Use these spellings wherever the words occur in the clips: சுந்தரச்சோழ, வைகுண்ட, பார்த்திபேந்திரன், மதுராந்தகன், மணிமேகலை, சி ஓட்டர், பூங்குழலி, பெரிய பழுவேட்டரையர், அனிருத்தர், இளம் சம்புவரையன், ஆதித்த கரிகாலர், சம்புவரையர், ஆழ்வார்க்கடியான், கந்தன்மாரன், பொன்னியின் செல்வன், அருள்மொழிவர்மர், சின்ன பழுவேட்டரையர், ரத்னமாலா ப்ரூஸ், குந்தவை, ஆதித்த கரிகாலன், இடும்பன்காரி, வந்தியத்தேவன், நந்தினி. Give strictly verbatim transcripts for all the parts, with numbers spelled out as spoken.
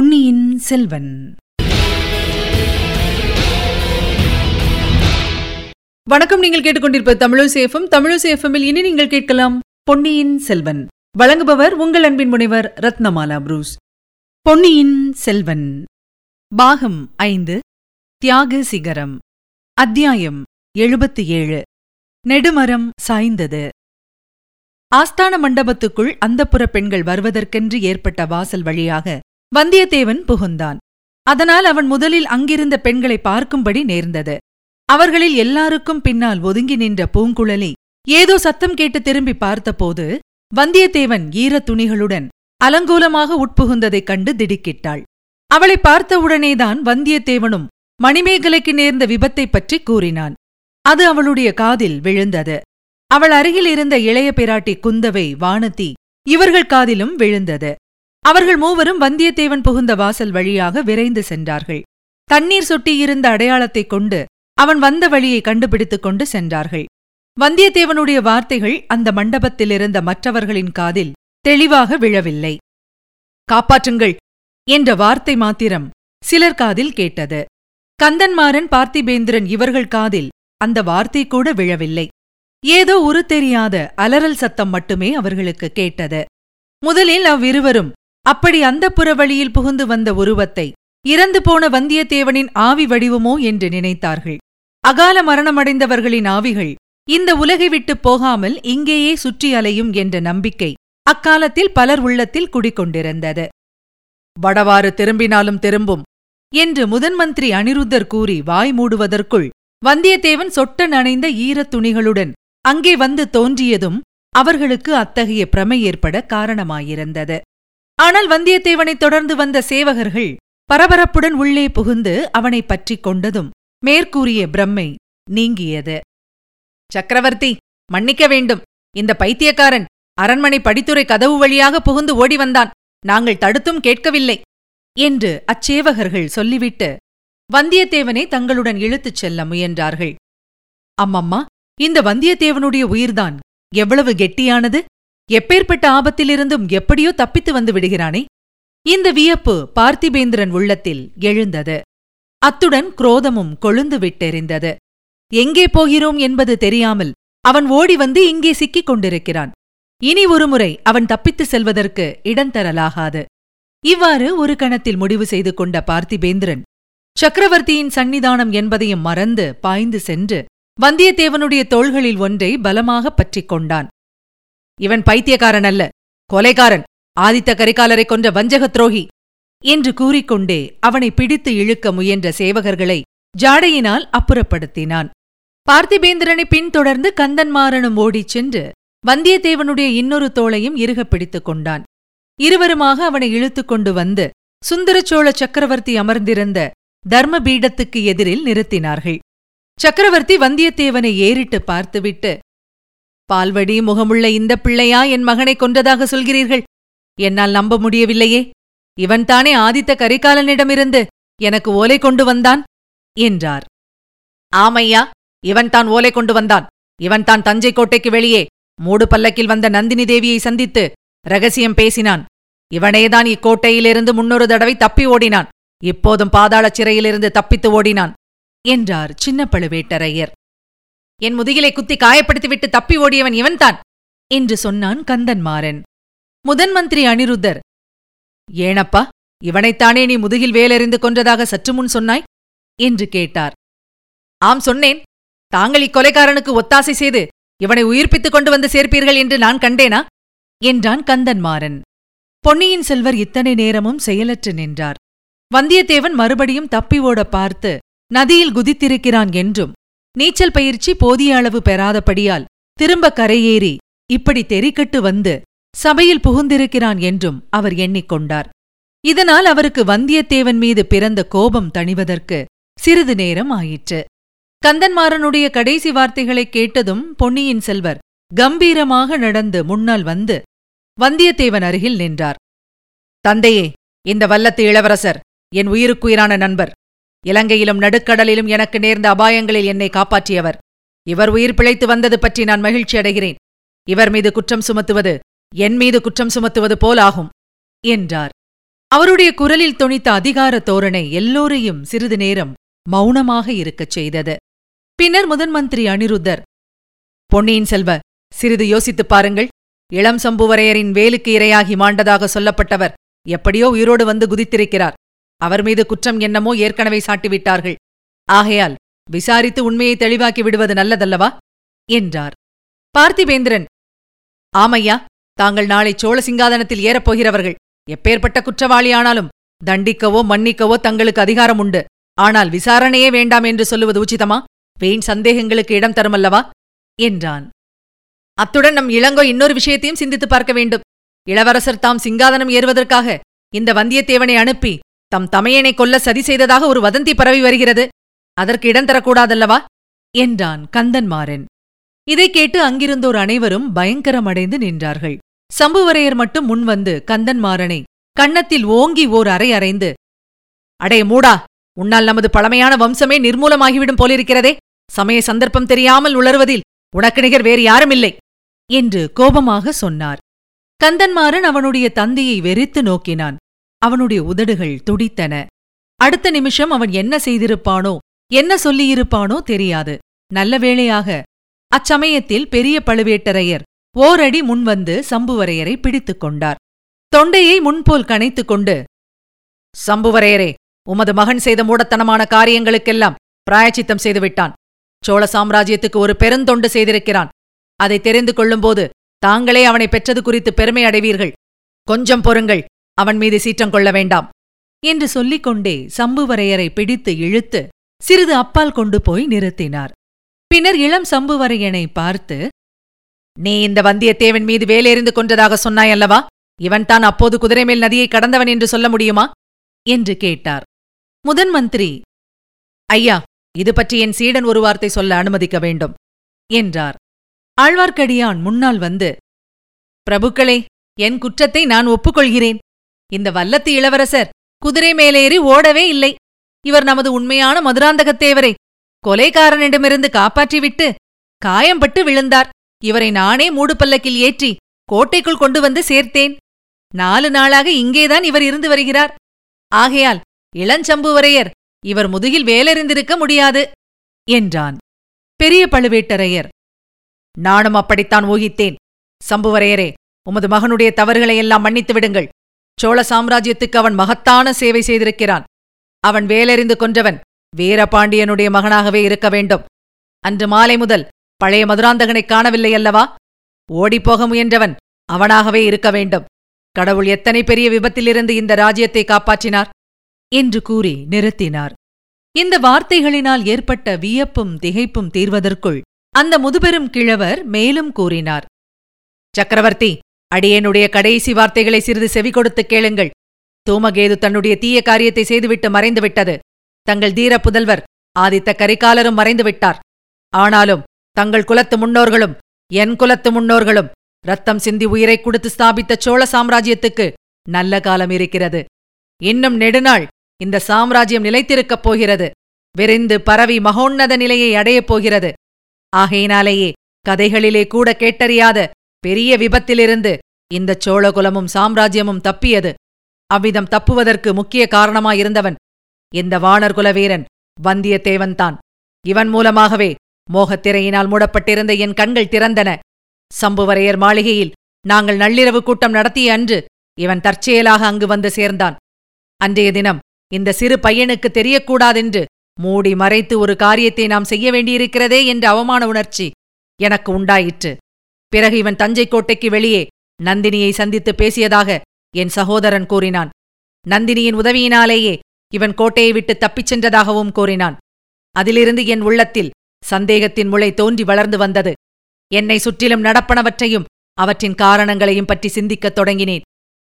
பொன்னியின் செல்வன். வணக்கம். நீங்கள் கேட்டுக்கொண்டிருப்பது தமிழசேஃபம். தமிழசேஃபமில் இனி நீங்கள் கேட்கலாம் பொன்னியின் செல்வன். வழங்குபவர் உங்கள் அன்பின் முனைவர் ரத்னமாலா ப்ரூஸ். பொன்னியின் செல்வன் பாகம் ஐந்து, தியாக சிகரம். அத்தியாயம் எழுபத்தி ஏழு, நெடுமரம் சாய்ந்தது. ஆஸ்தான மண்டபத்துக்குள் அந்தப்புற பெண்கள் வருவதற்கென்று ஏற்பட்ட வாசல் வழியாக வந்தியத்தேவன் புகுந்தான். அதனால் அவன் முதலில் அங்கிருந்த பெண்களை பார்க்கும்படி நேர்ந்தது. அவர்களில் எல்லாருக்கும் பின்னால் ஒதுங்கி நின்ற பூங்குழலி ஏதோ சத்தம் கேட்டு திரும்பி பார்த்தபோது வந்தியத்தேவன் ஈரத் துணிகளுடன் அலங்கோலமாக உட்புகுந்ததைக் கண்டு திடுக்கிட்டாள். அவளை பார்த்தவுடனேதான் வந்தியத்தேவனும் மணிமேகலைக்கு நேர்ந்த விபத்தை பற்றி கூறினான். அது அவளுடைய காதில் விழுந்தது. அவள் அருகில் இருந்த இளைய பிராட்டி குந்தவை, வானதி இவர்கள் காதிலும் விழுந்தது. அவர்கள் மூவரும் வந்தியத்தேவன் புகுந்த வாசல் வழியாக விரைந்து சென்றார்கள். தண்ணீர் சொட்டியிருந்த அடையாளத்தைக் கொண்டு அவன் வந்த வழியை கண்டுபிடித்துக் கொண்டு சென்றார்கள். வந்தியத்தேவனுடைய வார்த்தைகள் அந்த மண்டபத்திலிருந்த மற்றவர்களின் காதில் தெளிவாக விழவில்லை. காப்பாற்றுங்கள் என்ற வார்த்தை மாத்திரம் சிலர் காதில் கேட்டது. கந்தன்மாரன், பார்த்திபேந்திரன் இவர்கள் காதில் அந்த வார்த்தை கூட விழவில்லை. ஏதோ உரு தெரியாத அலறல் சத்தம் மட்டுமே அவர்களுக்கு கேட்டது. முதலில் அவ்விருவரும் அப்படி அந்த புறவழியில் புகுந்து வந்த உருவத்தை இறந்து போன வந்தியத்தேவனின் ஆவி வடிவமோ என்று நினைத்தார்கள். அகால மரணமடைந்தவர்களின் ஆவிகள் இந்த உலகை விட்டுப் போகாமல் இங்கேயே சுற்றி அலையும் என்ற நம்பிக்கை அக்காலத்தில் பலர் உள்ளத்தில் குடிக்கொண்டிருந்தது. வடவாறு திரும்பினாலும் திரும்பும் என்று முதன்மந்திரி அனிருத்தர் கூறி வாய் மூடுவதற்குள் வந்தியத்தேவன் சொட்ட நனைந்த ஈரத் துணிகளுடன் அங்கே வந்து தோன்றியதும் அவர்களுக்கு அத்தகைய பிரமை ஏற்பட காரணமாயிருந்தது. ஆனால் வந்தியத்தேவனைத் தொடர்ந்து வந்த சேவகர்கள் பரபரப்புடன் உள்ளே புகுந்து அவனை பற்றிக் கொண்டதும் மேற்கூறிய பிரமை நீங்கியது. சக்கரவர்த்தி, மன்னிக்க வேண்டும். இந்த பைத்தியக்காரன் அரண்மனை படித்துறை கதவு வழியாக புகுந்து ஓடி வந்தான். நாங்கள் தடுத்தும் கேட்கவில்லை என்று அச்சேவகர்கள் சொல்லிவிட்டு வந்தியத்தேவனை தங்களுடன் இழுத்துச் செல்ல முயன்றார்கள். அம்மம்மா, இந்த வந்தியத்தேவனுடைய உயிர்தான் எவ்வளவு கெட்டியானது! எப்பேற்பட்ட ஆபத்திலிருந்தும் எப்படியோ தப்பித்து வந்து விடுகிறானே! இந்த வியப்பு பார்த்திபேந்திரன் உள்ளத்தில் எழுந்தது. அத்துடன் குரோதமும் கொழுந்து விட்டெறிந்தது. எங்கே போகிறோம் என்பது தெரியாமல் அவன் ஓடி வந்து இங்கே சிக்கிக் கொண்டிருக்கிறான். இனி ஒருமுறை அவன் தப்பித்து செல்வதற்கு இடந்தரலாகாது. இவ்வாறு ஒரு கணத்தில் முடிவு செய்து கொண்ட பார்த்திபேந்திரன் சக்கரவர்த்தியின் சந்நிதானம் என்பதையும் மறந்து பாய்ந்து சென்று வந்தியத்தேவனுடைய தோள்களில் ஒன்றை பலமாக பற்றிக் கொண்டான். இவன் பைத்தியக்காரன் அல்ல, கொலைக்காரன், ஆதித்த கரிகாலரை கொன்ற வஞ்சக துரோகி என்று கூறிக்கொண்டே அவனை பிடித்து இழுக்க முயன்ற சேவகர்களை ஜாடையினால் அப்புறப்படுத்தினான். பார்த்திபேந்திரனை பின்தொடர்ந்து கந்தன்மாரனும் ஓடிச் சென்று வந்தியத்தேவனுடைய இன்னொரு தோளையும் இறுகப் பிடித்துக் கொண்டான். இருவருமாக அவனை இழுத்துக்கொண்டு வந்து சுந்தரச்சோழ சக்கரவர்த்தி அமர்ந்திருந்த தர்ம பீடத்துக்கு எதிரில் நிறுத்தினார்கள். சக்கரவர்த்தி வந்தியத்தேவனை ஏறிட்டு பார்த்துவிட்டு, பால்வடி முகமுள்ள இந்த பிள்ளையா என் மகனை கொன்றதாக சொல்கிறீர்கள்? என்னால் நம்ப முடியவில்லையே. இவன்தானே ஆதித்த கரிகாலனிடமிருந்து எனக்கு ஓலை கொண்டு வந்தான் என்றார். ஆமையா, இவன்தான் ஓலை கொண்டு வந்தான். இவன்தான் தஞ்சை கோட்டைக்கு வெளியே மூடு பல்லக்கில் வந்த நந்தினி தேவியை சந்தித்து ரகசியம் பேசினான். இவனேதான் இக்கோட்டையிலிருந்து முன்னொரு தடவை தப்பி ஓடினான். இப்போதும் பாதாள சிறையிலிருந்து தப்பித்து ஓடினான் என்றார் சின்ன பழுவேட்டரையர். என் முதுகிலை குத்தி காயப்படுத்திவிட்டு தப்பி ஓடியவன் இவன்தான் என்று சொன்னான் கந்தன்மாறன். முதன்மந்திரி அனிருத்தர், ஏனப்பா, இவனைத்தானே நீ முதுகில் வேலெறிந்து கொன்றதாக சற்று முன் சொன்னாய் என்று கேட்டார். ஆம், சொன்னேன். தாங்கள் இக்கொலைக்காரனுக்கு ஒத்தாசை செய்து இவனை உயிர்ப்பித்துக் கொண்டு வந்து சேர்ப்பீர்கள் என்று நான் கண்டேனா என்றான் கந்தன்மாறன். பொன்னியின் செல்வர் இத்தனை நேரமும் செயலற்று நின்றார். வந்தியத்தேவன் மறுபடியும் தப்பி ஓட பார்த்து நதியில் குதித்திருக்கிறான் என்றும் நீச்சல் பயிற்சி போதிய அளவு பெறாதபடியால் திரும்ப கரையேறி இப்படி தெரிக்கட்டு வந்து சபையில் புகுந்திருக்கிறான் என்றும் அவர் எண்ணிக்கொண்டார். இதனால் அவருக்கு வந்தியத்தேவன் மீது பிறந்த கோபம் தணிவதற்கு சிறிது நேரம் ஆயிற்று. கந்தன்மாரனுடைய கடைசி வார்த்தைகளை கேட்டதும் பொன்னியின் செல்வர் கம்பீரமாக நடந்து முன்னால் வந்து வந்தியத்தேவன் அருகில் நின்றார். தந்தையே, இந்த வல்லத்து இளவரசர் என் உயிருக்குயிரான நண்பர். இலங்கையிலும் நடுக்கடலிலும் எனக்கு நேர்ந்த அபாயங்களில் என்னை காப்பாற்றியவர். இவர் உயிர் பிழைத்து வந்தது பற்றி நான் மகிழ்ச்சி அடைகிறேன். இவர் மீது குற்றம் சுமத்துவது என் மீது குற்றம் சுமத்துவது போல் ஆகும் என்றார். அவருடைய குரலில் தொனித்த அதிகார தோரணை எல்லோரையும் சிறிது நேரம் மௌனமாக இருக்கச் செய்தது. பின்னர் முதன்மந்திரி அனிருத்தர், பொன்னியின் செல்வ, சிறிது யோசித்துப் பாருங்கள். இளம் சம்புவரையரின் வேலுக்கு இரையாகி மாண்டதாக சொல்லப்பட்டவர் எப்படியோ உயிரோடு வந்து குதித்திருக்கிறார். அவர் மீது குற்றம் என்னமோ ஏற்கனவே சாட்டிவிட்டார்கள். ஆகையால் விசாரித்து உண்மையை தெளிவாக்கி விடுவது நல்லதல்லவா என்றார். பார்த்திபேந்திரன், ஆமையா, தாங்கள் நாளை சோழ சிங்காதனத்தில் ஏறப்போகிறவர்கள். எப்பேற்பட்ட குற்றவாளியானாலும் தண்டிக்கவோ மன்னிக்கவோ தங்களுக்கு அதிகாரம் உண்டு. ஆனால் விசாரணையே வேண்டாம் என்று சொல்லுவது உச்சிதமா? வீண் சந்தேகங்களுக்கு இடம் தருமல்லவா என்றான். அத்துடன் நம் இளங்கோ இன்னொரு விஷயத்தையும் சிந்தித்து பார்க்க வேண்டும். இளவரசர் தாம் சிங்காதனம் ஏறுவதற்காக இந்த வந்தியத்தேவனை அனுப்பி தம் தமையனை கொல்ல சதி செய்ததாக ஒரு வதந்தி பரவி வருகிறது. அதற்கு இடம் தரக்கூடாதல்லவா என்றான் கந்தன்மாரன். இதை கேட்டு அங்கிருந்தோர் அனைவரும் பயங்கரமடைந்து நின்றார்கள். சம்புவரையர் மட்டும் முன்வந்து கந்தன்மாரனை கன்னத்தில் ஓங்கி ஓர் அறை அறைந்து, அடே மூடா, உன்னால் நமது பழமையான வம்சமே நிர்மூலமாகிவிடும் போலிருக்கிறதே. சமய சந்தர்ப்பம் தெரியாமல் உளறுவதில் உனக்கு நிகர் வேறு யாருமில்லை என்று கோபமாக சொன்னார். கந்தன்மாரன் அவனுடைய தந்தையை வெறித்து நோக்கினான். அவனுடைய உதடுகள் துடித்தன. அடுத்த நிமிஷம் அவன் என்ன செய்திருப்பானோ, என்ன சொல்லியிருப்பானோ தெரியாது. நல்ல வேளையாக அச்சமயத்தில் பெரிய பழுவேட்டரையர் ஓரடி முன்வந்து சம்புவரையரை பிடித்துக் கொண்டார். தொண்டையை முன்போல் கனைத்துக் கொண்டு, சம்புவரையரே, உமது மகன் செய்த மூடத்தனமான காரியங்களுக்கெல்லாம் பிராயச்சித்தம் செய்துவிட்டான். சோழ சாம்ராஜ்யத்துக்கு ஒரு பெருந்தொண்டு செய்திருக்கிறான். அதை தெரிந்து கொள்ளும்போது தாங்களே அவனை பெற்றது குறித்து பெருமை அடைவீர்கள். கொஞ்சம் பொறுங்கள், அவன் மீது சீற்றம் கொள்ள வேண்டாம் என்று சொல்லிக்கொண்டே சம்புவரையரை பிடித்து இழுத்து சிறிது அப்பால் கொண்டு போய் நிறுத்தினார். பின்னர் இளம் சம்புவரையனை பார்த்து, நீ இந்த வந்தியத்தேவன் மீது வேலேறிந்து கொன்றதாக சொன்னாயல்லவா? இவன்தான் அப்போது குதிரைமேல் நதியை கடந்தவன் என்று சொல்ல முடியுமா என்று கேட்டார். முதன் மந்திரி, ஐயா, இது பற்றி என் சீடன் ஒரு வார்த்தை சொல்ல அனுமதிக்க வேண்டும் என்றார். ஆழ்வார்க்கடியான் முன்னால் வந்து, பிரபுக்களே, என் குற்றத்தை நான் ஒப்புக்கொள்கிறேன். இந்த வல்லத்து இளவரசர் குதிரை மேலேறி ஓடவே இல்லை. இவர் நமது உண்மையான மதுராந்தகத்தேவரை கொலைக்காரனிடமிருந்து காப்பாற்றிவிட்டு காயம்பட்டு விழுந்தார். இவரை நானே மூடுபல்லக்கில் ஏற்றி கோட்டைக்குள் கொண்டு வந்து சேர்த்தேன். நாலு நாளாக இங்கேதான் இவர் இருந்து வருகிறார். ஆகையால் இளஞ்சம்புவரையர் இவர் முதுகில் வேலெறிந்திருக்க முடியாது என்றான். பெரிய பழுவேட்டரையர், நானும் அப்படித்தான் ஊகித்தேன். சம்புவரையரே, உமது மகனுடைய தவறுகளையெல்லாம் மன்னித்து விடுங்கள். சோழ சாம்ராஜ்யத்துக்கு அவன் மகத்தான சேவை செய்திருக்கிறான். அவன் வேலெறிந்து கொன்றவன் வீரபாண்டியனுடைய மகனாகவே இருக்க வேண்டும். அன்று மாலை முதல் பழைய மதுராந்தகனை காணவில்லையல்லவா? ஓடிப்போக முயன்றவன் அவனாகவே இருக்க வேண்டும். கடவுள் எத்தனை பெரிய விபத்திலிருந்து இந்த ராஜ்யத்தை காப்பாற்றினார் என்று கூறி நிறுத்தினார். இந்த வார்த்தைகளினால் ஏற்பட்ட வியப்பும் திகைப்பும் தீர்வதற்குள் அந்த முதுபெரும் கிழவர் மேலும் கூறினார். சக்கரவர்த்தி, அடியேனுடைய கடைசி வார்த்தைகளை சிறிது செவி கொடுத்து கேளுங்கள். தூமகேது தன்னுடைய தீய காரியத்தை செய்துவிட்டு மறைந்துவிட்டது. தங்கள் தீர புதல்வர் ஆதித்த கரிகாலரும் மறைந்துவிட்டார். ஆனாலும் தங்கள் குலத்து முன்னோர்களும் என் குலத்து முன்னோர்களும் ரத்தம் சிந்தி உயிரை கொடுத்து ஸ்தாபித்த சோழ சாம்ராஜ்யத்துக்கு நல்ல காலம் இருக்கிறது. இன்னும் நெடுநாள் இந்த சாம்ராஜ்யம் நிலைத்திருக்கப் போகிறது. விரைந்து பரவி மகோன்னத நிலையை அடையப் போகிறது. ஆகையினாலேயே கதைகளிலே கூட கேட்டறியாத பெரிய விபத்திலிருந்து இந்த சோழகுலமும் சாம்ராஜ்யமும் தப்பியது. அவ்விதம் தப்புவதற்கு முக்கிய காரணமாயிருந்தவன் இந்த வானர்குல வீரன் வந்தியத்தேவன்தான். இவன் மூலமாகவே மோகத்திரையினால் மூடப்பட்டிருந்த என் கண்கள் திறந்தன. சம்புவரையர் மாளிகையில் நாங்கள் நள்ளிரவு கூட்டம் நடத்திய அன்று இவன் தற்செயலாக அங்கு வந்து சேர்ந்தான். அன்றைய தினம் இந்த சிறு பையனுக்கு தெரியக்கூடாதென்று மூடி மறைத்து ஒரு காரியத்தை நாம் செய்ய வேண்டியிருக்கிறதே என்ற அவமான உணர்ச்சி எனக்கு உண்டாயிற்று. பிறகு இவன் தஞ்சை கோட்டைக்கு வெளியே நந்தினியை சந்தித்து பேசியதாக என் சகோதரன் கூறினான். நந்தினியின் உதவியினாலேயே இவன் கோட்டையை விட்டு தப்பிச் சென்றதாகவும் கூறினான். அதிலிருந்து என் உள்ளத்தில் சந்தேகத்தின் முளை தோன்றி வளர்ந்து வந்தது. என்னை சுற்றிலும் நடப்பனவற்றையும் அவற்றின் காரணங்களையும் பற்றி சிந்திக்கத் தொடங்கினேன்.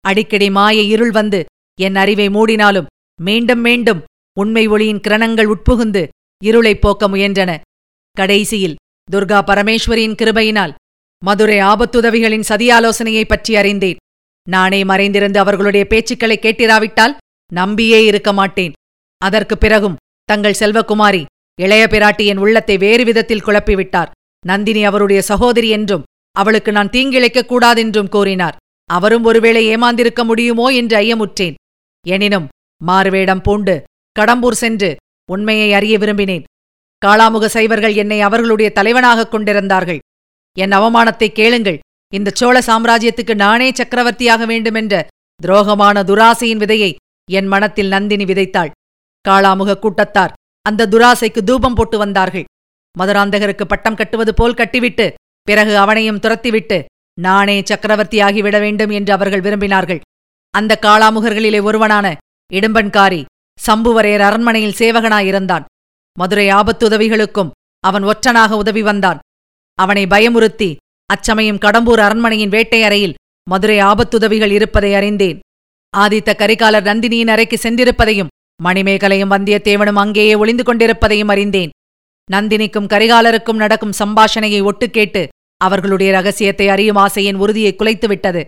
அடிக்கடி மாய இருள் வந்து என் அறிவை மூடினாலும் மீண்டும் மீண்டும் உண்மை ஒளியின் கிரணங்கள் உட்புகுந்து இருளைப் போக்க முயன்றன. கடைசியில் துர்கா பரமேஸ்வரியின் கிருபையினால் மதுரை ஆபத்துதவிகளின் சதியாலோசனையைப் பற்றி அறிந்தேன். நானே மறைந்திருந்து அவர்களுடைய பேச்சுக்களை கேட்டிராவிட்டால் நம்பியே இருக்க மாட்டேன். அதற்கு பிறகும் தங்கள் செல்வகுமாரி இளைய பிராட்டி என் உள்ளத்தை வேறு விதத்தில் குழப்பிவிட்டார். நந்தினி அவருடைய சகோதரி என்றும் அவளுக்கு நான் தீங்கிழைக்கக்கூடாதென்றும் கூறினார். அவரும் ஒருவேளை ஏமாந்திருக்க முடியுமோ என்று ஐயமுற்றேன். எனினும் மாறுவேடம் பூண்டு கடம்பூர் சென்று உண்மையை அறிய விரும்பினேன். காளாமுக சைவர்கள் என்னை அவர்களுடைய தலைவனாகக் கொண்டிருந்தார்கள். என் அவமானத்தை கேளுங்கள். இந்த சோழ சாம்ராஜ்யத்துக்கு நானே சக்கரவர்த்தியாக வேண்டுமென்ற துரோகமான துராசையின் விதையை என் மனத்தில் நந்தினி விதைத்தாள். காளாமுக கூட்டத்தார் அந்த துராசைக்கு தூபம் போட்டு வந்தார்கள். மதுராந்தகருக்கு பட்டம் கட்டுவது போல் கட்டிவிட்டு பிறகு அவனையும் துரத்திவிட்டு நானே சக்கரவர்த்தியாகிவிட வேண்டும் என்று அவர்கள் விரும்பினார்கள். அந்த காளாமுகர்களிலே ஒருவனான இடும்பன்காரி சம்புவரையர் அரண்மனையில் சேவகனாயிருந்தான். மதுரை ஆபத்துதவிகளுக்கும் அவன் ஒற்றனாக உதவி வந்தான். அவனை பயமுறுத்தி அச்சமயம் கடம்பூர் அரண்மனையின் வேட்டையறையில் மதுரை ஆபத்துதவிகள் இருப்பதை அறிந்தேன். ஆதித்த கரிகாலர் நந்தினியின் அறைக்கு சென்றிருப்பதையும் மணிமேகலையும் வந்தியத்தேவனும் அங்கேயே ஒளிந்து கொண்டிருப்பதையும் அறிந்தேன். நந்தினிக்கும் கரிகாலருக்கும் நடக்கும் சம்பாஷணையை ஒட்டுக்கேட்டு அவர்களுடைய ரகசியத்தை அறியும் ஆசையின் உறுதியை குலைத்துவிட்டது.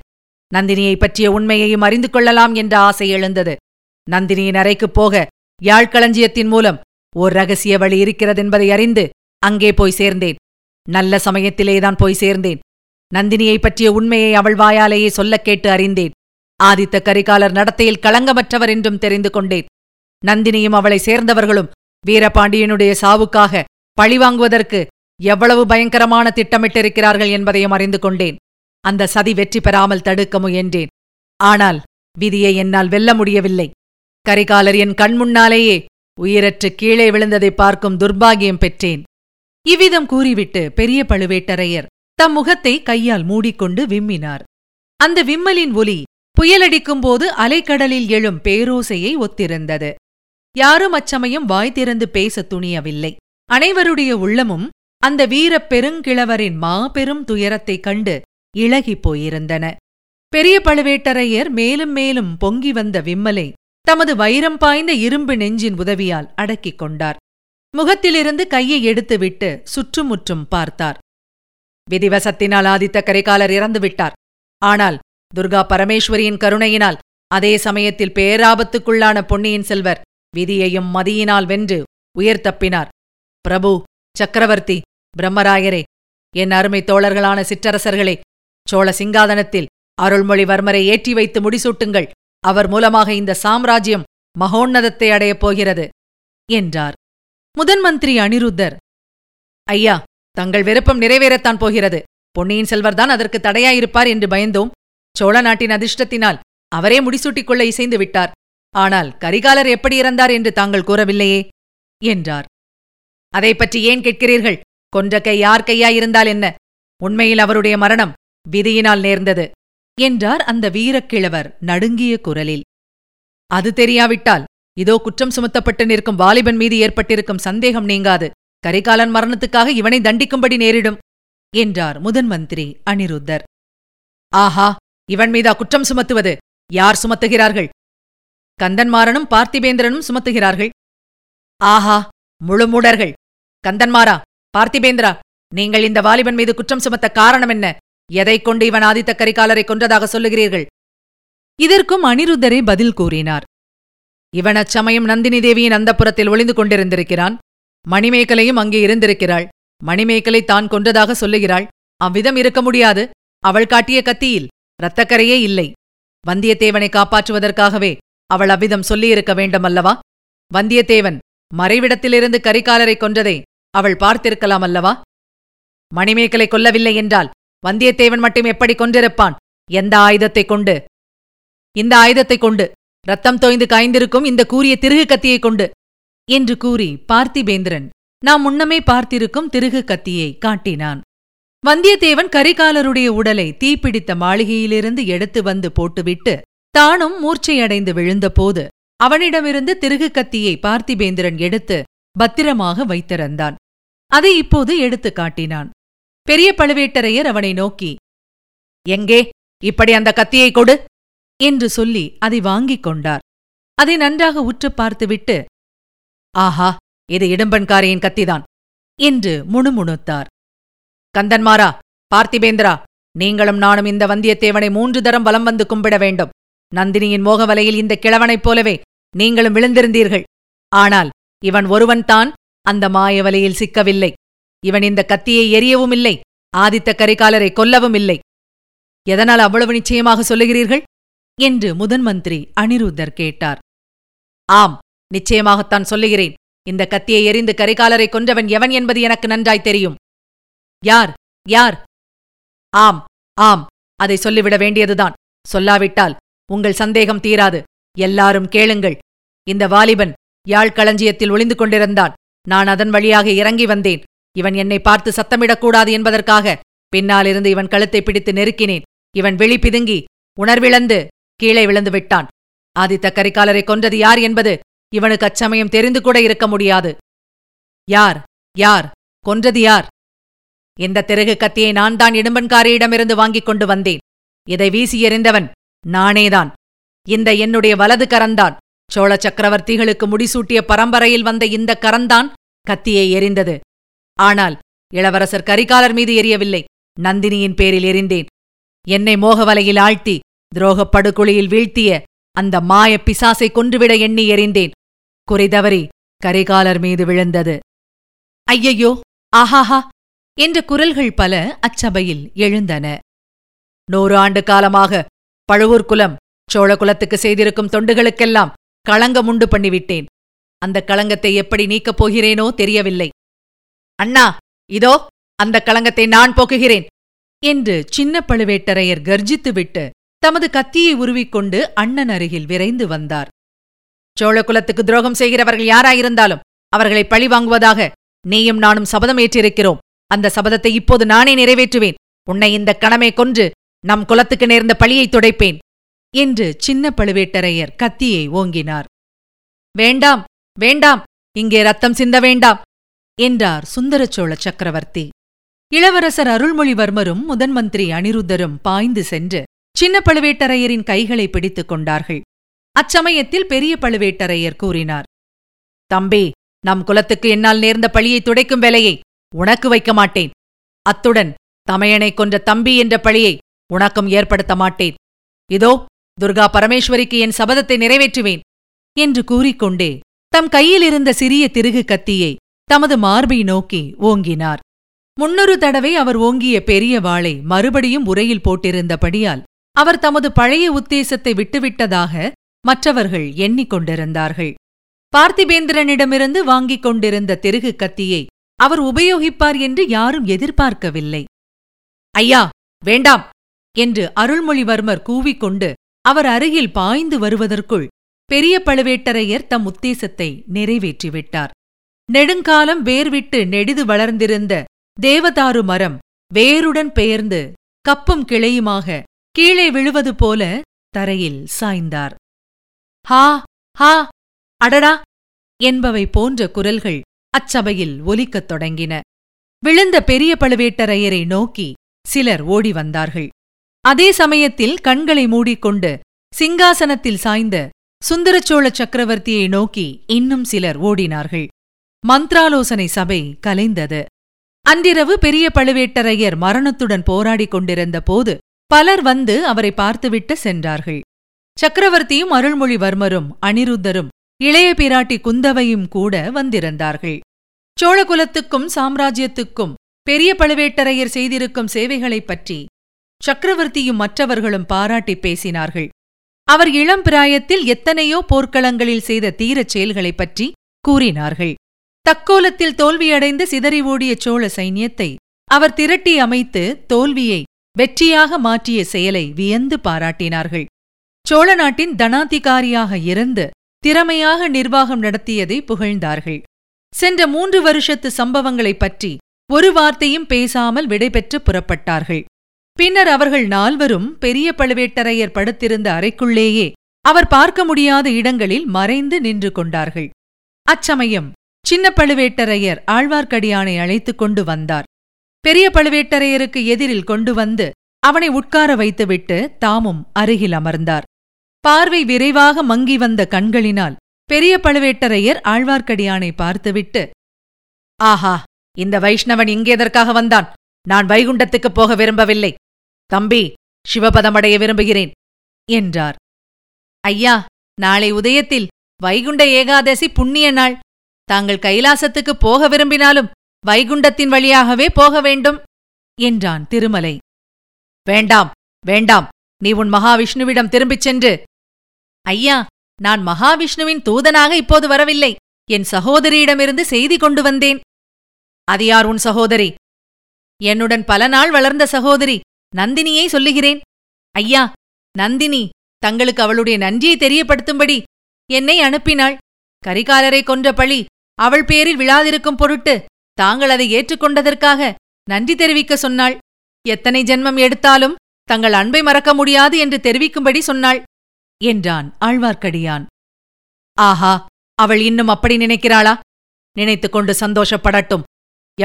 நந்தினியை பற்றிய உண்மையையும் அறிந்து கொள்ளலாம் என்ற ஆசை எழுந்தது. நந்தினியின் அறைக்குப் போக யாழ்களஞ்சியத்தின் மூலம் ஓர் ரகசிய வழி இருக்கிறதென்பதை அறிந்து அங்கே போய் சேர்ந்தேன். நல்ல சமயத்திலேதான் போய் சேர்ந்தேன். நந்தினியை பற்றிய உண்மையை அவள் வாயாலேயே சொல்லக் கேட்டு அறிந்தேன். ஆதித்த கரிகாலர் நடத்தையில் களங்கமற்றவர் என்றும் தெரிந்து கொண்டேன். நந்தினியும் அவளை சேர்ந்தவர்களும் வீரபாண்டியனுடைய சாவுக்காக பழிவாங்குவதற்கு எவ்வளவு பயங்கரமான திட்டமிட்டிருக்கிறார்கள் என்பதையும் அறிந்து கொண்டேன். அந்த சதி வெற்றி பெறாமல் தடுக்க முயன்றேன். ஆனால் விதியை என்னால் வெல்ல முடியவில்லை. கரிகாலர் என் கண்முன்னாலேயே உயிரற்று கீழே விழுந்ததை பார்க்கும் துர்பாகியம் பெற்றேன். இவ்விதம் கூறிவிட்டு பெரிய பழுவேட்டரையர் தம் முகத்தை கையால் மூடிக்கொண்டு விம்மினார். அந்த விம்மலின் ஒலி புயலடிக்கும்போது அலைக்கடலில் எழும் பேரோசையை ஒத்திருந்தது. யாரும் அச்சமயம் வாய் திறந்து பேச துணியவில்லை. அனைவருடைய உள்ளமும் அந்த வீரப் பெருங்கிழவரின் மாபெரும் துயரத்தைக் கண்டு இளகிப் போயிருந்தன. பெரிய பழுவேட்டரையர் மேலும் மேலும் பொங்கி வந்த விம்மலை தமது வைரம் பாய்ந்த இரும்பு நெஞ்சின் உதவியால் அடக்கிக் கொண்டார். முகத்திலிருந்து கையை எடுத்துவிட்டு சுற்றுமுற்றும் பார்த்தார். விதிவசத்தினால் ஆதித்த கரிகாலர் இறந்துவிட்டார். ஆனால் துர்கா பரமேஸ்வரியின் கருணையினால் அதே சமயத்தில் பேராபத்துக்குள்ளான பொன்னியின் செல்வர் விதியையும் மதியினால் வென்று உயிர் தப்பினார். பிரபு, சக்கரவர்த்தி, பிரம்மராயரே, என் அருமை தோழர்களான சிற்றரசர்களே, சோழ சிங்காதனத்தில் அருள்மொழிவர்மரை ஏற்றி வைத்து முடிசூட்டுங்கள். அவர் மூலமாக இந்த சாம்ராஜ்யம் மகோன்னதத்தை அடையப் போகிறது என்றார். முதன் மந்திரி அனிருத்தர், ஐயா, தங்கள் விருப்பம் நிறைவேறத்தான் போகிறது. பொன்னியின் செல்வர்தான் அதற்கு தடையாயிருப்பார் என்று பயந்தோம். சோழ நாட்டின் அதிர்ஷ்டத்தினால் அவரே முடிசூட்டிக் கொள்ள இசைந்து விட்டார். ஆனால் கரிகாலர் எப்படி இறந்தார் என்று தாங்கள் கூறவில்லையே என்றார். அதை பற்றி ஏன் கேட்கிறீர்கள்? கொன்ற கை யார் கையாயிருந்தால் என்ன? உண்மையில் அவருடைய மரணம் விதியினால் நேர்ந்தது என்றார் அந்த வீரக்கிழவர் நடுங்கிய குரலில். அது தெரியாவிட்டால் இதோ குற்றம் சுமத்தப்பட்டு நிற்கும் வாலிபன் மீது ஏற்பட்டிருக்கும் சந்தேகம் நீங்காது. கரிகாலன் மரணத்துக்காக இவனை தண்டிக்கும்படி நேரிடும் என்றார் முதன் மந்திரி அனிருத்தர். ஆஹா, இவன் மீதா குற்றம் சுமத்துவது? யார் சுமத்துகிறார்கள்? கந்தன்மாரனும் பார்த்திபேந்திரனும் சுமத்துகிறார்கள். ஆஹா, முழுமூடர்கள்! கந்தன்மாரா, பார்த்திபேந்திரா, நீங்கள் இந்த வாலிபன் மீது குற்றம் சுமத்த காரணம் என்ன? எதை கொண்டு இவன் ஆதித்த கரிகாலரை கொன்றதாக சொல்லுகிறீர்கள்? இதற்கும் அனிருத்தரே பதில் கூறினார். இவன் அச்சமயம் நந்தினி தேவியின் அந்தப்புரத்தில் ஒளிந்து கொண்டிருந்திருக்கிறான். மணிமேகலையும் அங்கே இருந்திருக்கிறாள். மணிமேகலை தான் கொன்றதாக சொல்லுகிறாள். அவ்விதம் இருக்க முடியாது. அவள் காட்டிய கத்தியில் இரத்தக்கரையே இல்லை. வந்தியத்தேவனை காப்பாற்றுவதற்காகவே அவள் அவ்விதம் சொல்லியிருக்க வேண்டுமல்லவா? வந்தியத்தேவன் மறைவிடத்திலிருந்து கரிகாலரை கொன்றதை அவள் பார்த்திருக்கலாம் அல்லவா? மணிமேகலை கொல்லவில்லை என்றால் வந்தியத்தேவன் மட்டும் எப்படி கொன்றிருப்பான்? எந்த ஆயுதத்தை கொண்டு? இந்த ஆயுதத்தை கொண்டு, ரத்தம் தோய்ந்து காய்ந்திருக்கும் இந்த கூரிய திருகு கத்தியை கொண்டு என்று கூறி பார்த்திபேந்திரன் நாம் முன்னமே பார்த்திருக்கும் திருகு கத்தியை காட்டினான். வந்தியத்தேவன் கரிகாலருடைய உடலை தீப்பிடித்த மாளிகையிலிருந்து எடுத்து வந்து போட்டுவிட்டு தானும் மூர்ச்சையடைந்து விழுந்தபோது அவனிடமிருந்து திருகு கத்தியை பார்த்திபேந்திரன் எடுத்து பத்திரமாக வைத்திருந்தான். அதை இப்போது எடுத்து காட்டினான். பெரிய பழுவேட்டரையர் அவனை நோக்கி, எங்கே? இப்படி அந்த கத்தியை கொடு என்று சொல்லி அதை வாங்கிக் கொண்டார். அதை நன்றாக உற்று பார்த்துவிட்டு, ஆஹா, இது இடும்பன்காரியின் கத்திதான் என்று முணுமுணுத்தார். கந்தன்மாரா, பார்த்திபேந்திரா, நீங்களும் நானும் இந்த வந்தியத்தேவனை மூன்று தரம் வலம் வந்து கும்பிட வேண்டும். நந்தினியின் மோகவலையில் இந்த கிழவனைப் போலவே நீங்களும் விழுந்திருந்தீர்கள். ஆனால் இவன் ஒருவன்தான் அந்த மாயவலையில் சிக்கவில்லை. இவன் இந்த கத்தியை எரியவும் இல்லை, ஆதித்த கரிகாலரை கொல்லவும் இல்லை. எதனால் அவ்வளவு நிச்சயமாக சொல்லுகிறீர்கள்? என்று முதன்மந்திரி அனிருத்தர் கேட்டார். ஆம், நிச்சயமாகத்தான் சொல்லுகிறேன். இந்த கத்தியை எறிந்து கரிகாலரை கொன்றவன் எவன் என்பது எனக்கு நன்றாய் தெரியும். யார் யார்? ஆம் ஆம், அதை சொல்லிவிட வேண்டியதுதான். சொல்லாவிட்டால் உங்கள் சந்தேகம் தீராது. எல்லாரும் கேளுங்கள். இந்த வாலிபன் யாழ்களஞ்சியத்தில் ஒளிந்து கொண்டிருந்தான். நான் அதன் வழியாக இறங்கி வந்தேன். இவன் என்னை பார்த்து சத்தமிடக்கூடாது என்பதற்காக பின்னாலிருந்து இவன் கழுத்தை பிடித்து நெருக்கினேன். இவன் விழி பிதுங்கி உணர்விழந்து கீழே விழுந்து விட்டான். ஆதித்த கரிகாலரை கொன்றது யார் என்பது இவனுக்கு அச்சமயம் தெரிந்து கூட இருக்க முடியாது. யார் யார் கொன்றது யார்? இந்த திருகு கத்தியை நான் தான் இடும்பன்காரியிடமிருந்து வாங்கிக் கொண்டு வந்தேன். இதை வீசி எறிந்தவன் நானேதான். இந்த என்னுடைய வலது கரந்தான். சோழ சக்கரவர்த்திகளுக்கு முடிசூட்டிய பரம்பரையில் வந்த இந்த கரந்தான் கத்தியை எறிந்தது. ஆனால் இளவரசர் கரிகாலர் மீது எரியவில்லை. நந்தினியின் பேரில் எறிந்தேன். என்னை மோகவலையில் ஆழ்த்தி துரோகப் படுகொலியில் வீழ்த்திய அந்த மாய பிசாசை கொன்றுவிட எண்ணி எறிந்தேன். குறிதவறி கரிகாலர் மீது விழுந்தது. ஐயையோ, ஆஹாஹா என்ற குரல்கள் பல அச்சபையில் எழுந்தன. நூறு ஆண்டு காலமாக பழுவூர்குலம் சோழகுலத்துக்கு செய்திருக்கும் தொண்டுகளுக்கெல்லாம் களங்கம் உண்டு பண்ணிவிட்டேன். அந்த களங்கத்தை எப்படி நீக்கப் போகிறேனோ தெரியவில்லை. அண்ணா, இதோ அந்த களங்கத்தை நான் போக்குகிறேன் என்று சின்ன பழுவேட்டரையர் கர்ஜித்துவிட்டு தமது கத்தியை உருவிக்கொண்டு அண்ணன் அருகில் விரைந்து வந்தார். சோழகுலத்துக்கு துரோகம் செய்கிறவர்கள் யாராயிருந்தாலும் அவர்களை பழிவாங்குவதாக நீயும் நானும் சபதம் ஏற்றிருக்கிறோம். அந்த சபதத்தை இப்போது நானே நிறைவேற்றுவேன். உன்னை இந்த கணமே கொன்று நம் குலத்துக்கு நேர்ந்த பழியை துடைப்பேன் என்று சின்ன பழுவேட்டரையர் கத்தியை ஓங்கினார். வேண்டாம் வேண்டாம், இங்கே ரத்தம் சிந்த வேண்டாம் என்றார் சுந்தரச்சோழ சக்கரவர்த்தி. இளவரசர் அருள்மொழிவர்மரும் முதன்மந்திரி அனிருத்தரும் பாய்ந்து சென்று சின்ன பழுவேட்டரையரின் கைகளை பிடித்துக் கொண்டார்கள். அச்சமயத்தில் பெரிய பழுவேட்டரையர் கூறினார், தம்பி, நம் குலத்துக்கு என்னால் நேர்ந்த பழியை துடைக்கும் வேலையை உனக்கு வைக்க மாட்டேன். அத்துடன் தமையனை கொன்ற தம்பி என்ற பழியை உனக்கும் ஏற்படுத்த மாட்டேன். இதோ துர்கா பரமேஸ்வரிக்கு என் சபதத்தை நிறைவேற்றுவேன் என்று கூறிக்கொண்டே தம் கையிலிருந்த சிறிய திருகு கத்தியை தமது மார்பை நோக்கி ஓங்கினார். முன்னொரு தடவை அவர் ஓங்கிய பெரிய வாளை மறுபடியும் உரையில் போட்டிருந்தபடியால் அவர் தமது பழைய உத்தேசத்தை விட்டுவிட்டதாக மற்றவர்கள் எண்ணிக்கொண்டிருந்தார்கள். பார்த்திபேந்திரனிடமிருந்து வாங்கிக் கொண்டிருந்த திருகு கத்தியை அவர் உபயோகிப்பார் என்று யாரும் எதிர்பார்க்கவில்லை. ஐயா, வேண்டாம் என்று அருள்மொழிவர்மர் கூவிக்கொண்டு அவர் அருகில் பாய்ந்து வருவதற்குள் பெரிய பழுவேட்டரையர் தம் உத்தேசத்தை நிறைவேற்றிவிட்டார். நெடுங்காலம் வேர்விட்டு நெடிது வளர்ந்திருந்த தேவதாரு மரம் வேருடன் பெயர்ந்து கப்பும் கிளையுமாக கீழே விழுவது போல தரையில் சாய்ந்தார். ஹா ஹா, அடடா என்பவை போன்ற குரல்கள் அச்சபையில் ஒலிக்கத் தொடங்கின. விழுந்த பெரிய பழுவேட்டரையரை நோக்கி சிலர் ஓடி வந்தார்கள். அதே சமயத்தில் கண்களை மூடிக்கொண்டு சிங்காசனத்தில் சாய்ந்த சுந்தரச்சோழ சக்கரவர்த்தியை நோக்கி இன்னும் சிலர் ஓடினார்கள். மந்திராலோசனை சபை கலைந்தது. அன்றிரவு பெரிய பழுவேட்டரையர் மரணத்துடன் போராடிக் கொண்டிருந்த போது பலர் வந்து அவரை பார்த்துவிட்டு சென்றார்கள். சக்கரவர்த்தியும் அருள்மொழிவர்மரும் அனிருத்தரும் இளைய பிராட்டி குந்தவையும் கூட வந்திருந்தார்கள். சோழகுலத்துக்கும் சாம்ராஜ்யத்துக்கும் பெரிய பழுவேட்டரையர் செய்திருக்கும் சேவைகளைப் பற்றி சக்கரவர்த்தியும் மற்றவர்களும் பாராட்டி பேசினார்கள். அவர் இளம் பிராயத்தில் எத்தனையோ போர்க்களங்களில் செய்த தீரச் செயல்களைப் பற்றி கூறினார்கள். தக்கோலத்தில் தோல்வியடைந்து சிதறி ஓடிய சோழ சைன்யத்தை அவர் திரட்டி அமைத்து தோல்வியை வெற்றியாக மாற்றிய செயலை வியந்து பாராட்டினார்கள். சோழ நாட்டின் தனாதிகாரியாக இருந்து திறமையாக நிர்வாகம் நடத்தியதை புகழ்ந்தார்கள். சென்ற மூன்று வருஷத்து சம்பவங்களைப் பற்றி ஒரு வார்த்தையும் பேசாமல் விடைபெற்று புறப்பட்டார்கள். பின்னர் அவர்கள் நால்வரும் பெரிய பழுவேட்டரையர் படுத்திருந்த அறைக்குள்ளேயே அவர் பார்க்க முடியாத இடங்களில் மறைந்து நின்று கொண்டார்கள். அச்சமயம் சின்ன பழுவேட்டரையர் ஆழ்வார்க்கடியானை அழைத்துக் கொண்டு வந்தார். பெரிய பழுவேட்டரையருக்கு எதிரில் கொண்டு வந்து அவனை உட்கார வைத்துவிட்டு தாமும் அருகில் அமர்ந்தார். பார்வை விரைவாக மங்கி வந்த கண்களினால் பெரிய பழுவேட்டரையர் ஆழ்வார்க்கடியானை பார்த்துவிட்டு, ஆஹா, இந்த வைஷ்ணவன் இங்கேதற்காக வந்தான்? நான் வைகுண்டத்துக்குப் போக விரும்பவில்லை. தம்பி, சிவபதமடைய விரும்புகிறேன் என்றார். ஐயா, நாளை உதயத்தில் வைகுண்ட ஏகாதசி புண்ணிய நாள். தாங்கள் கைலாசத்துக்கு போக விரும்பினாலும் வைகுண்டத்தின் வழியாகவே போக வேண்டும் என்றான் திருமலை. வேண்டாம் வேண்டாம், நீ உன் மகாவிஷ்ணுவிடம் திரும்பிச் சென்று. ஐயா, நான் மகாவிஷ்ணுவின் தூதனாக இப்போது வரவில்லை. என் சகோதரியிடமிருந்து செய்தி கொண்டு வந்தேன். அது யார் உன் சகோதரி? என்னுடன் பல நாள் வளர்ந்த சகோதரி நந்தினியை சொல்லுகிறேன். ஐயா, நந்தினி தங்களுக்கு அவளுடைய நன்றியை தெரியப்படுத்தும்படி என்னை அனுப்பினாள். கரிகாலரை கொன்ற பழி அவள் பேரில் விழாதிருக்கும் பொருட்டு தாங்கள் அதை ஏற்றுக்கொண்டதற்காக நன்றி தெரிவிக்க சொன்னாள். எத்தனை ஜென்மம் எடுத்தாலும் தங்கள் அன்பை மறக்க முடியாது என்று தெரிவிக்கும்படி சொன்னாள் என்றான் ஆழ்வார்க்கடியான். ஆஹா, அவள் இன்னும் அப்படி நினைக்கிறாளா? நினைத்துக்கொண்டு சந்தோஷப்படட்டும்.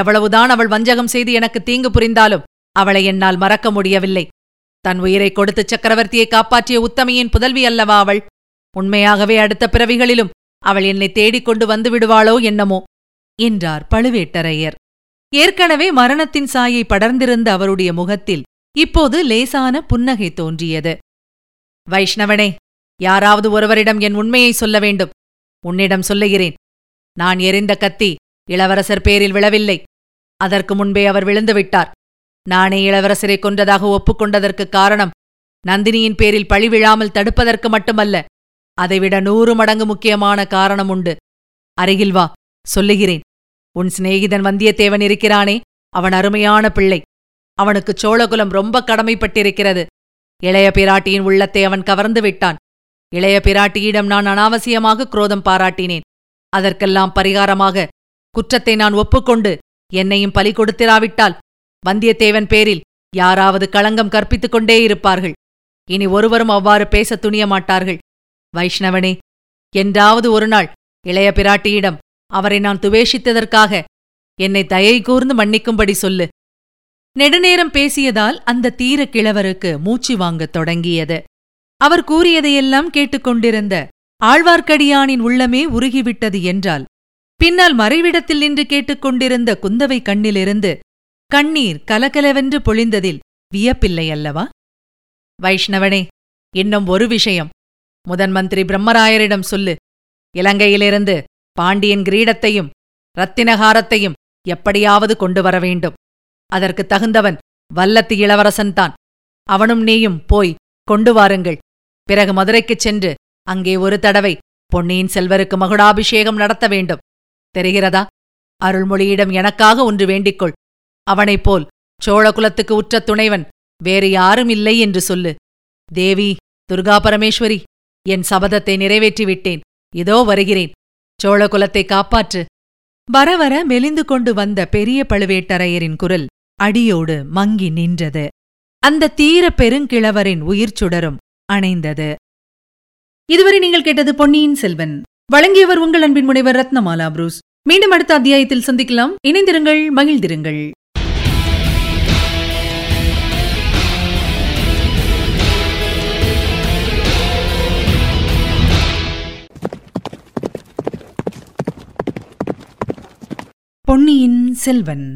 எவ்வளவுதான் அவள் வஞ்சகம் செய்து எனக்கு தீங்கு புரிந்தாலும் அவளை என்னால் மறக்க முடியவில்லை. தன் உயிரை கொடுத்து சக்கரவர்த்தியை காப்பாற்றிய உத்தமையின் புதல்வி அல்லவா அவள்? உண்மையாகவே அடுத்த பிறவிகளிலும் அவள் என்னை தேடிக்கொண்டு வந்து விடுவாளோ என்னமோ என்றார் பழுவேட்டரையர். ஏற்கனவே மரணத்தின் சாயை படர்ந்திருந்த அவருடைய முகத்தில் இப்போது லேசான புன்னகை தோன்றியது. வைஷ்ணவனே, யாராவது ஒருவரிடம் என் உண்மையை சொல்ல வேண்டும். உன்னிடம் சொல்லுகிறேன். நான் எரிந்த கத்தி இளவரசர் பேரில் விழவில்லை. அதற்கு முன்பே அவர் விழுந்துவிட்டார். நானே இளவரசரை கொன்றதாக ஒப்புக்கொண்டதற்கு காரணம் நந்தினியின் பேரில் பழி விழாமல் தடுப்பதற்கு மட்டுமல்ல, அதைவிட நூறு மடங்கு முக்கியமான காரணம் உண்டு. அருகில் வா, சொல்லுகிறேன். உன் சிநேகிதன் வந்தியத்தேவன் இருக்கிறானே, அவன் அருமையான பிள்ளை. அவனுக்கு சோழகுலம் ரொம்ப கடமைப்பட்டிருக்கிறது. இளைய பிராட்டியின் உள்ளத்தை அவன் கவர்ந்து விட்டான். இளைய பிராட்டியிடம் நான் அனாவசியமாக குரோதம் பாராட்டினேன். அதற்கெல்லாம் பரிகாரமாக குற்றத்தை நான் ஒப்புக்கொண்டு என்னையும் பலி கொடுத்திராவிட்டால் வந்தியத்தேவன் பேரில் யாராவது களங்கம் கற்பித்துக் கொண்டே இருப்பார்கள். இனி ஒருவரும் அவ்வாறு பேச துணிய மாட்டார்கள். வைஷ்ணவனே, என்றாவது ஒருநாள் இளைய பிராட்டியிடம் அவரை நான் துவேஷித்ததற்காக என்னை தயை கூர்ந்து மன்னிக்கும்படி சொல்லு. நெடுநேரம் பேசியதால் அந்த தீர கிழவருக்கு மூச்சு வாங்கத் தொடங்கியது. அவர் கூறியதையெல்லாம் கேட்டுக்கொண்டிருந்த ஆழ்வார்க்கடியானின் உள்ளமே உருகிவிட்டது என்றால், பின்னால் மறைவிடத்தில் நின்று கேட்டுக்கொண்டிருந்த குந்தவை கண்ணிலிருந்து கண்ணீர் கலகலவென்று பொழிந்ததில் வியப்பில்லையல்லவா? வைஷ்ணவனே, இன்னும் ஒரு விஷயம் முதன் மந்திரி பிரம்மராயரிடம் சொல்லு. இலங்கையிலிருந்து பாண்டியன் கிரீடத்தையும் இரத்தினஹாரத்தையும் எப்படியாவது கொண்டு வர வேண்டும். அதற்கு தகுந்தவன் வல்லத்து இளவரசன்தான். அவனும் நீயும் போய் கொண்டு வாருங்கள். பிறகு மதுரைக்குச் சென்று அங்கே ஒரு தடவை பொன்னியின் செல்வருக்கு மகுடாபிஷேகம் நடத்த வேண்டும். தெரிகிறதா? அருள்மொழியிடம் எனக்காக ஒன்று வேண்டிக்கொள். அவனைப் போல் சோழகுலத்துக்கு உற்ற துணைவன் வேறு யாரும் இல்லை என்று சொல்லு. தேவி துர்கா பரமேஸ்வரி, என் சபதத்தை நிறைவேற்றிவிட்டேன். இதோ வருகிறேன். சோழகுலத்தை காப்பாற்று. வரவர மெலிந்து கொண்டு வந்த பெரிய பழுவேட்டரையரின் குரல் அடியோடு மங்கி நின்றது. அந்த தீர பெருங்கிழவரின் உயிர் சுடரும் அணைந்தது. இதுவரை நீங்கள் கேட்டது பொன்னியின் செல்வன். வழங்கியவர் உங்கள் அன்பின் முனைவர் ரத்னமாலா ப்ரூஸ். மீண்டும் அடுத்த அத்தியாயத்தில் சந்திக்கலாம். இணைந்திருங்கள், மகிழ்ந்திருங்கள். பொன்னியின் செல்வன்.